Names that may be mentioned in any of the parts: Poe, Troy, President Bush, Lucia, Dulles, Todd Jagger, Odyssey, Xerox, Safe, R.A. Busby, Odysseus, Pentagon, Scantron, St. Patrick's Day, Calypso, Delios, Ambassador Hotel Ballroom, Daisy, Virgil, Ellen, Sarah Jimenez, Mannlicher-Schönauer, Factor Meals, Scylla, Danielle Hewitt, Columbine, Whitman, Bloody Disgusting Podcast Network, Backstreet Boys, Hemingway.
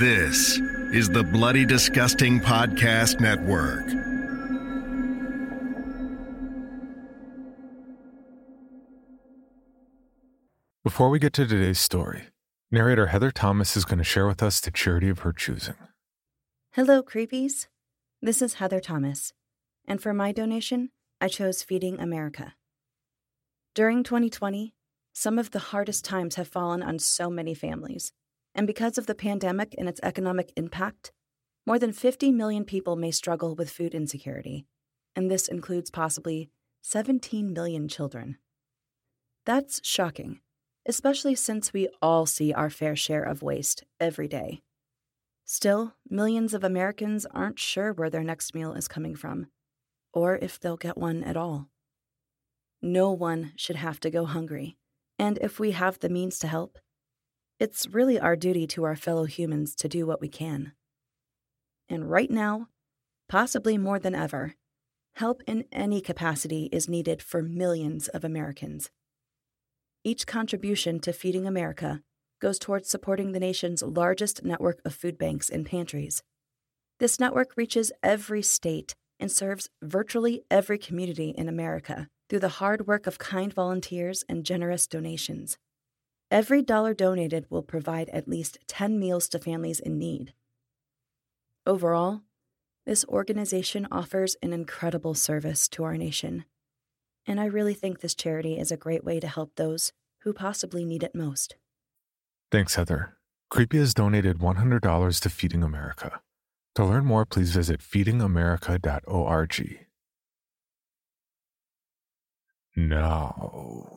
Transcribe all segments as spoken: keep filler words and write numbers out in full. This is the Bloody Disgusting Podcast Network. Before we get to today's story, narrator Heather Thomas is going to share with us the charity of her choosing. Hello, creepies. This is Heather Thomas, and for my donation, I chose Feeding America. During twenty twenty, some of the hardest times have fallen on so many families, and because of the pandemic and its economic impact, more than fifty million people may struggle with food insecurity, and this includes possibly seventeen million children. That's shocking, especially since we all see our fair share of waste every day. Still, millions of Americans aren't sure where their next meal is coming from, or if they'll get one at all. No one should have to go hungry, and if we have the means to help, it's really our duty to our fellow humans to do what we can. And right now, possibly more than ever, help in any capacity is needed for millions of Americans. Each contribution to Feeding America goes towards supporting the nation's largest network of food banks and pantries. This network reaches every state and serves virtually every community in America through the hard work of kind volunteers and generous donations. Every dollar donated will provide at least ten meals to families in need. Overall, this organization offers an incredible service to our nation, and I really think this charity is a great way to help those who possibly need it most. Thanks, Heather. Creepy has donated one hundred dollars to Feeding America. To learn more, please visit feeding america dot org. Now,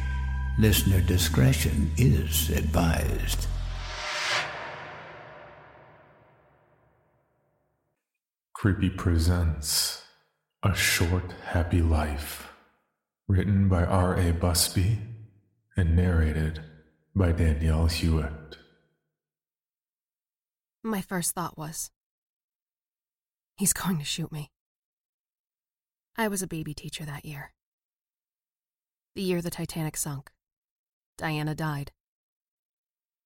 Listener discretion is advised. Creepy presents A Short Happy Life, written by R A Busby and narrated by Danielle Hewitt. My first thought was, he's going to shoot me. I was a baby teacher that year. The year the Titanic sunk. Diana died.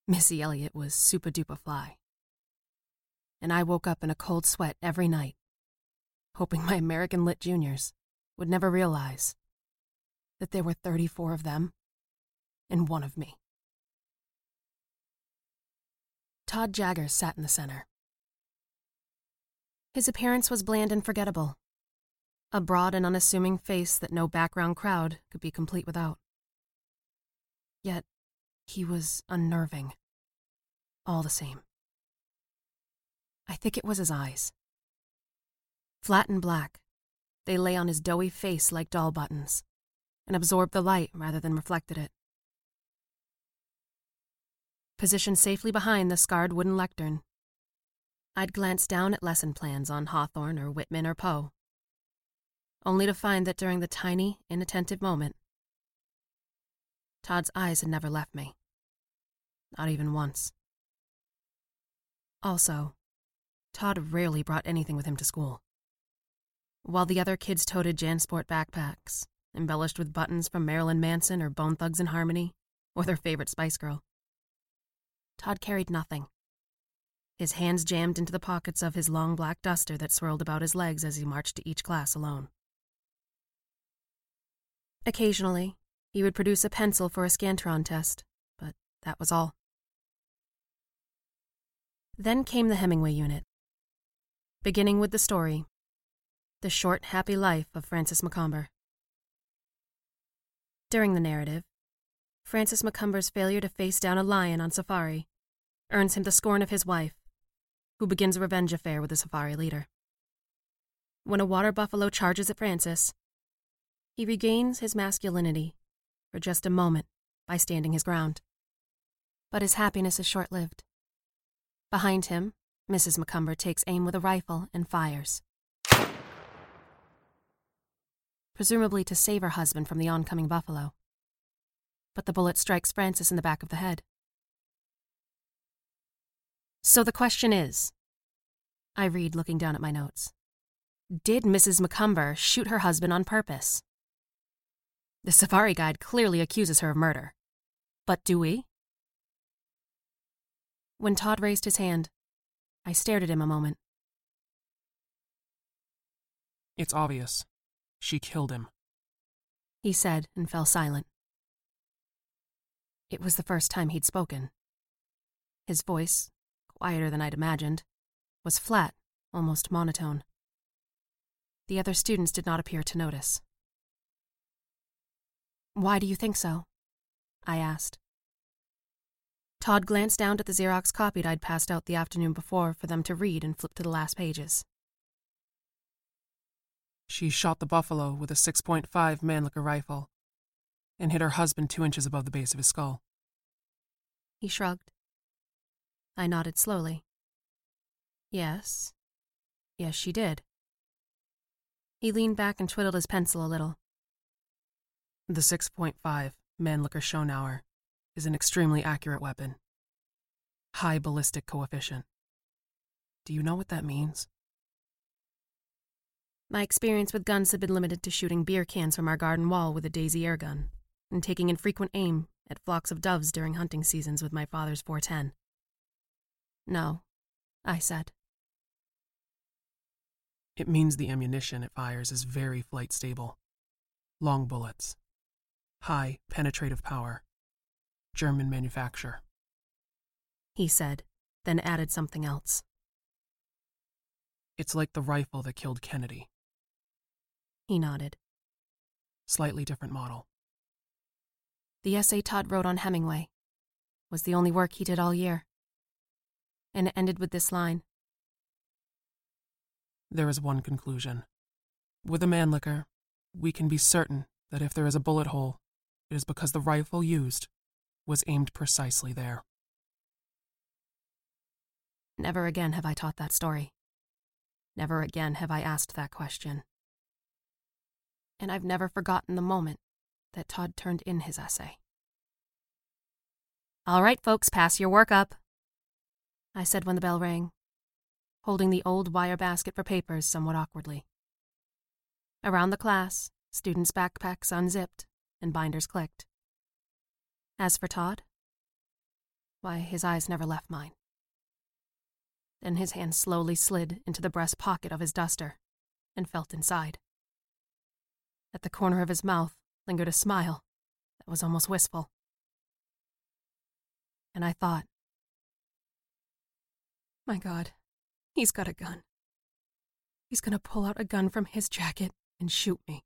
Missy Elliott was super duper fly. And I woke up in a cold sweat every night, hoping my American Lit juniors would never realize that there were thirty-four of them and one of me. Todd Jagger sat in the center. His appearance was bland and forgettable, a broad and unassuming face that no background crowd could be complete without. Yet, he was unnerving, all the same. I think it was his eyes. Flat and black, they lay on his doughy face like doll buttons, and absorbed the light rather than reflected it. Positioned safely behind the scarred wooden lectern, I'd glance down at lesson plans on Hawthorne or Whitman or Poe, only to find that during the tiny, inattentive moment, Todd's eyes had never left me. Not even once. Also, Todd rarely brought anything with him to school. While the other kids toted Jansport backpacks, embellished with buttons from Marilyn Manson or Bone Thugs-N-Harmony, or their favorite Spice Girl, Todd carried nothing, his hands jammed into the pockets of his long black duster that swirled about his legs as he marched to each class alone. Occasionally, he would produce a pencil for a scantron test, but that was all. Then came the Hemingway unit, beginning with the story, The Short Happy Life of Francis Macomber. During the narrative, Francis Macomber's failure to face down a lion on safari earns him the scorn of his wife, who begins a revenge affair with the safari leader. When a water buffalo charges at Francis, he regains his masculinity for just a moment by standing his ground, but his happiness is short-lived. Behind him, Missus Macomber takes aim with a rifle and fires, presumably to save her husband from the oncoming buffalo. But the bullet strikes Francis in the back of the head. So the question is, I read, looking down at my notes, did Missus Macomber shoot her husband on purpose? The safari guide clearly accuses her of murder. But do we? When Todd raised his hand, I stared at him a moment. It's obvious. She killed him, he said, and fell silent. It was the first time he'd spoken. His voice, quieter than I'd imagined, was flat, almost monotone. The other students did not appear to notice. Why do you think so? I asked. Todd glanced down at the Xerox copy I'd passed out the afternoon before for them to read and flip to the last pages. She shot the buffalo with a six point five Mannlicher rifle and hit her husband two inches above the base of his skull. He shrugged. I nodded slowly. Yes. Yes, she did. He leaned back and twiddled his pencil a little. The six point five Mannlicher-Schönauer is an extremely accurate weapon. High ballistic coefficient. Do you know what that means? My experience with guns had been limited to shooting beer cans from our garden wall with a Daisy air gun, and taking infrequent aim at flocks of doves during hunting seasons with my father's four ten. No, I said. It means the ammunition it fires is very flight stable. Long bullets. High penetrative power. German manufacture. He said, then added something else. It's like the rifle that killed Kennedy. He nodded. Slightly different model. The essay Todd wrote on Hemingway was the only work he did all year. And it ended with this line. There is one conclusion. With a Mannlicher, we can be certain that if there is a bullet hole, it is because the rifle used was aimed precisely there. Never again have I taught that story. Never again have I asked that question. And I've never forgotten the moment that Todd turned in his essay. All right, folks, pass your work up, I said when the bell rang, holding the old wire basket for papers somewhat awkwardly. Around the class, students' backpacks unzipped and binders clicked. As for Todd, why, his eyes never left mine. Then his hand slowly slid into the breast pocket of his duster and felt inside. At the corner of his mouth lingered a smile that was almost wistful. And I thought, my God, he's got a gun. He's gonna pull out a gun from his jacket and shoot me.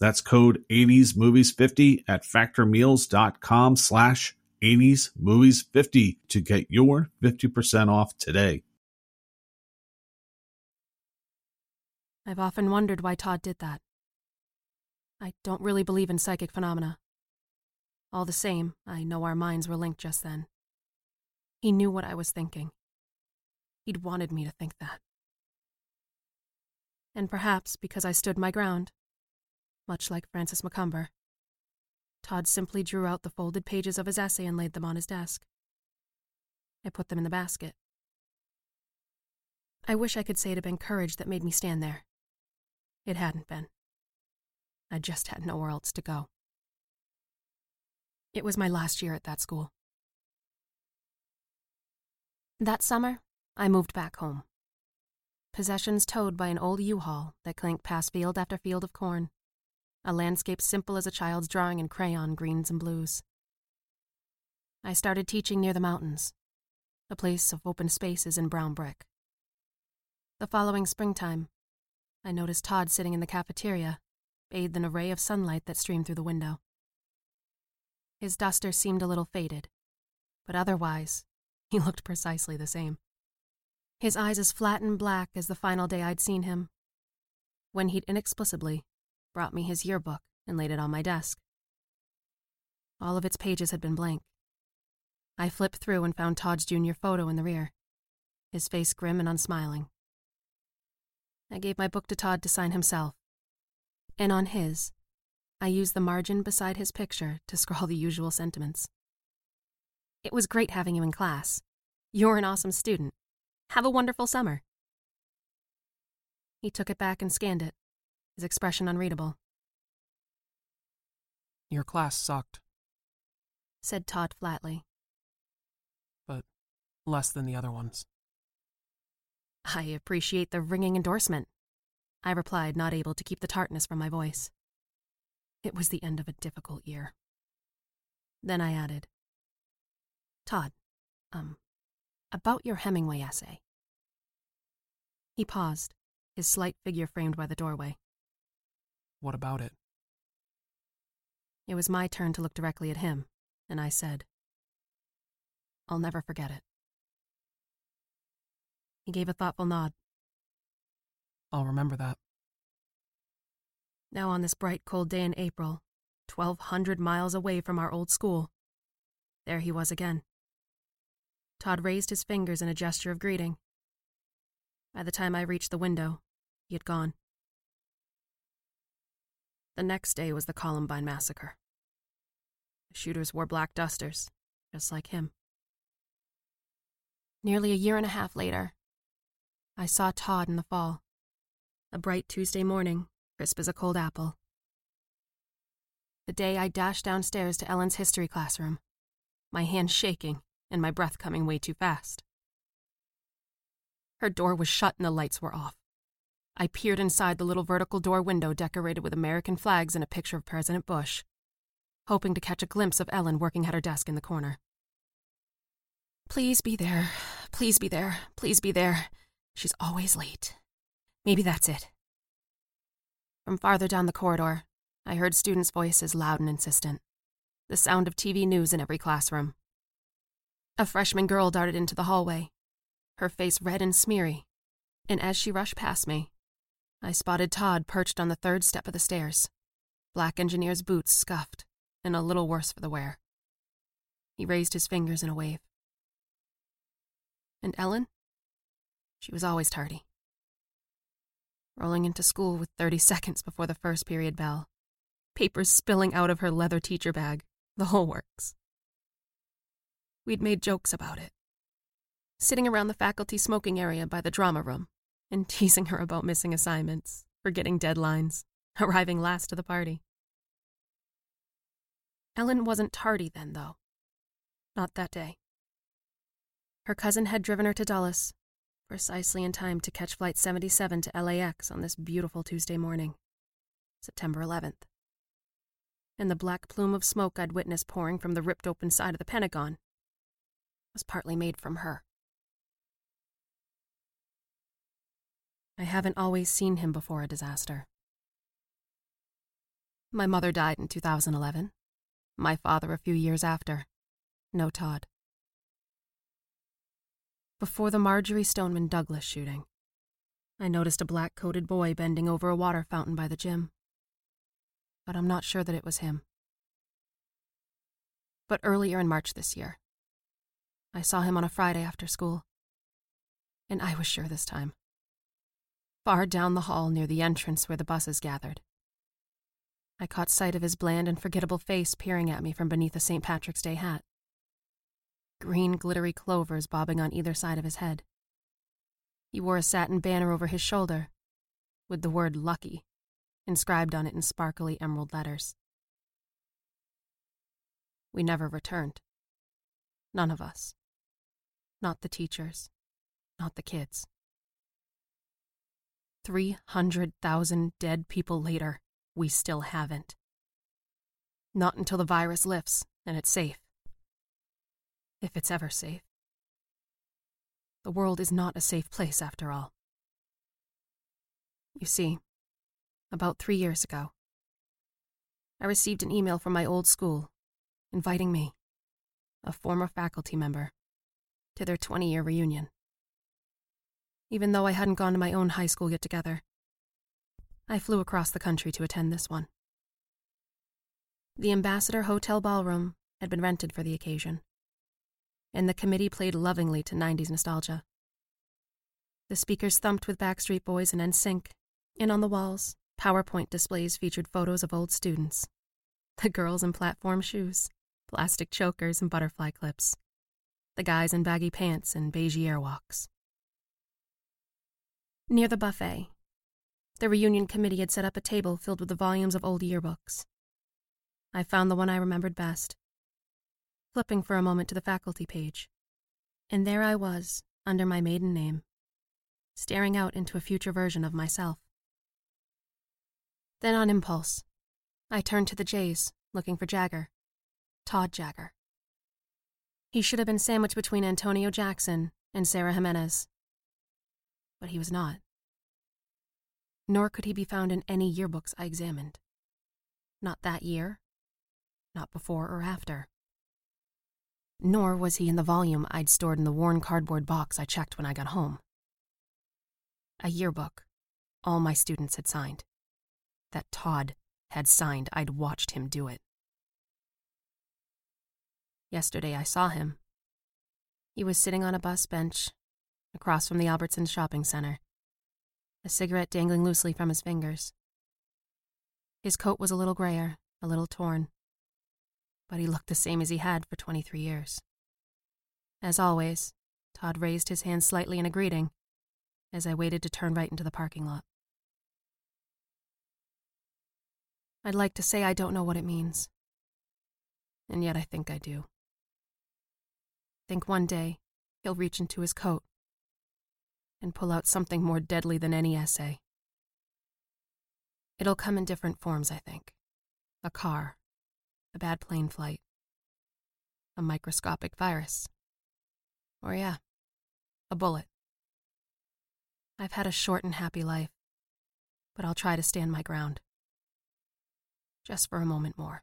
That's code eighties movies fifty at factor meals dot com slash eighties movies fifty to get your fifty percent off today. I've often wondered why Todd did that. I don't really believe in psychic phenomena. All the same, I know our minds were linked just then. He knew what I was thinking. He'd wanted me to think that. And perhaps because I stood my ground, much like Francis Macomber, Todd simply drew out the folded pages of his essay and laid them on his desk. I put them in the basket. I wish I could say it had been courage that made me stand there. It hadn't been. I just had nowhere else to go. It was my last year at that school. That summer, I moved back home. Possessions towed by an old U-Haul that clanked past field after field of corn, a landscape simple as a child's drawing in crayon greens and blues. I started teaching near the mountains, a place of open spaces and brown brick. The following springtime, I noticed Todd sitting in the cafeteria, bathed in a ray of sunlight that streamed through the window. His duster seemed a little faded, but otherwise, he looked precisely the same. His eyes as flat and black as the final day I'd seen him, when he'd inexplicably brought me his yearbook and laid it on my desk. All of its pages had been blank. I flipped through and found Todd's junior photo in the rear, his face grim and unsmiling. I gave my book to Todd to sign himself, and on his, I used the margin beside his picture to scrawl the usual sentiments. It was great having you in class. You're an awesome student. Have a wonderful summer. He took it back and scanned it, his expression unreadable. Your class sucked, said Todd flatly. But less than the other ones. I appreciate the ringing endorsement, I replied, not able to keep the tartness from my voice. It was the end of a difficult year. Then I added, Todd, um... about your Hemingway essay. He paused, his slight figure framed by the doorway. What about it? It was my turn to look directly at him, and I said, I'll never forget it. He gave a thoughtful nod. I'll remember that. Now on this bright, cold day in April, twelve hundred miles away from our old school, there he was again. Todd raised his fingers in a gesture of greeting. By the time I reached the window, he had gone. The next day was the Columbine massacre. The shooters wore black dusters, just like him. Nearly a year and a half later, I saw Todd in the fall, a bright Tuesday morning, crisp as a cold apple. The day I dashed downstairs to Ellen's history classroom, my hands shaking, and my breath coming way too fast. Her door was shut and the lights were off. I peered inside the little vertical door window decorated with American flags and a picture of President Bush, hoping to catch a glimpse of Ellen working at her desk in the corner. Please be there, please be there, please be there. She's always late. Maybe that's it. From farther down the corridor, I heard students' voices loud and insistent, the sound of T V news in every classroom. A freshman girl darted into the hallway, her face red and smeary, and as she rushed past me, I spotted Todd perched on the third step of the stairs, black engineer's boots scuffed and a little worse for the wear. He raised his fingers in a wave. And Ellen? She was always tardy. Rolling into school with thirty seconds before the first period bell, papers spilling out of her leather teacher bag, the whole works. We'd made jokes about it, sitting around the faculty smoking area by the drama room and teasing her about missing assignments, forgetting deadlines, arriving last to the party. Ellen wasn't tardy then, though. Not that day. Her cousin had driven her to Dulles, precisely in time to catch Flight seventy-seven to L A X on this beautiful Tuesday morning, September eleventh. And the black plume of smoke I'd witnessed pouring from the ripped-open side of the Pentagon was partly made from her. I haven't always seen him before a disaster. My mother died in two thousand eleven, my father a few years after. No Todd. Before the Marjory Stoneman Douglas shooting, I noticed a black-coated boy bending over a water fountain by the gym, but I'm not sure that it was him. But earlier in March this year, I saw him on a Friday after school, and I was sure this time. Far down the hall near the entrance where the buses gathered, I caught sight of his bland and forgettable face peering at me from beneath a Saint Patrick's Day hat, green glittery clovers bobbing on either side of his head. He wore a satin banner over his shoulder, with the word "Lucky" inscribed on it in sparkly emerald letters. We never returned. None of us. Not the teachers. Not the kids. Three hundred thousand dead people later, we still haven't. Not until the virus lifts and it's safe. If it's ever safe. The world is not a safe place after all. You see, about three years ago, I received an email from my old school inviting me, a former faculty member, to their twenty-year reunion. Even though I hadn't gone to my own high school get-together, I flew across the country to attend this one. The Ambassador Hotel Ballroom had been rented for the occasion, and the committee played lovingly to nineties nostalgia. The speakers thumped with Backstreet Boys and N Sync, and on the walls, PowerPoint displays featured photos of old students, the girls in platform shoes, plastic chokers and butterfly clips, the guys in baggy pants and beige airwalks. Near the buffet, the reunion committee had set up a table filled with the volumes of old yearbooks. I found the one I remembered best, flipping for a moment to the faculty page, and there I was, under my maiden name, staring out into a future version of myself. Then on impulse, I turned to the J's, looking for Jagger, Todd Jagger. He should have been sandwiched between Antonio Jackson and Sarah Jimenez, but he was not. Nor could he be found in any yearbooks I examined. Not that year, not before or after. Nor was he in the volume I'd stored in the worn cardboard box I checked when I got home. A yearbook all my students had signed. That Todd had signed, I'd watched him do it. Yesterday I saw him. He was sitting on a bus bench across from the Albertsons shopping center, a cigarette dangling loosely from his fingers. His coat was a little grayer, a little torn, but he looked the same as he had for twenty-three years. As always, Todd raised his hand slightly in a greeting as I waited to turn right into the parking lot. I'd like to say I don't know what it means, and yet I think I do. I think one day he'll reach into his coat and pull out something more deadly than any essay. It'll come in different forms, I think. A car. A bad plane flight, a microscopic virus, or yeah, a bullet. I've had a short and happy life, but I'll try to stand my ground. Just for a moment more.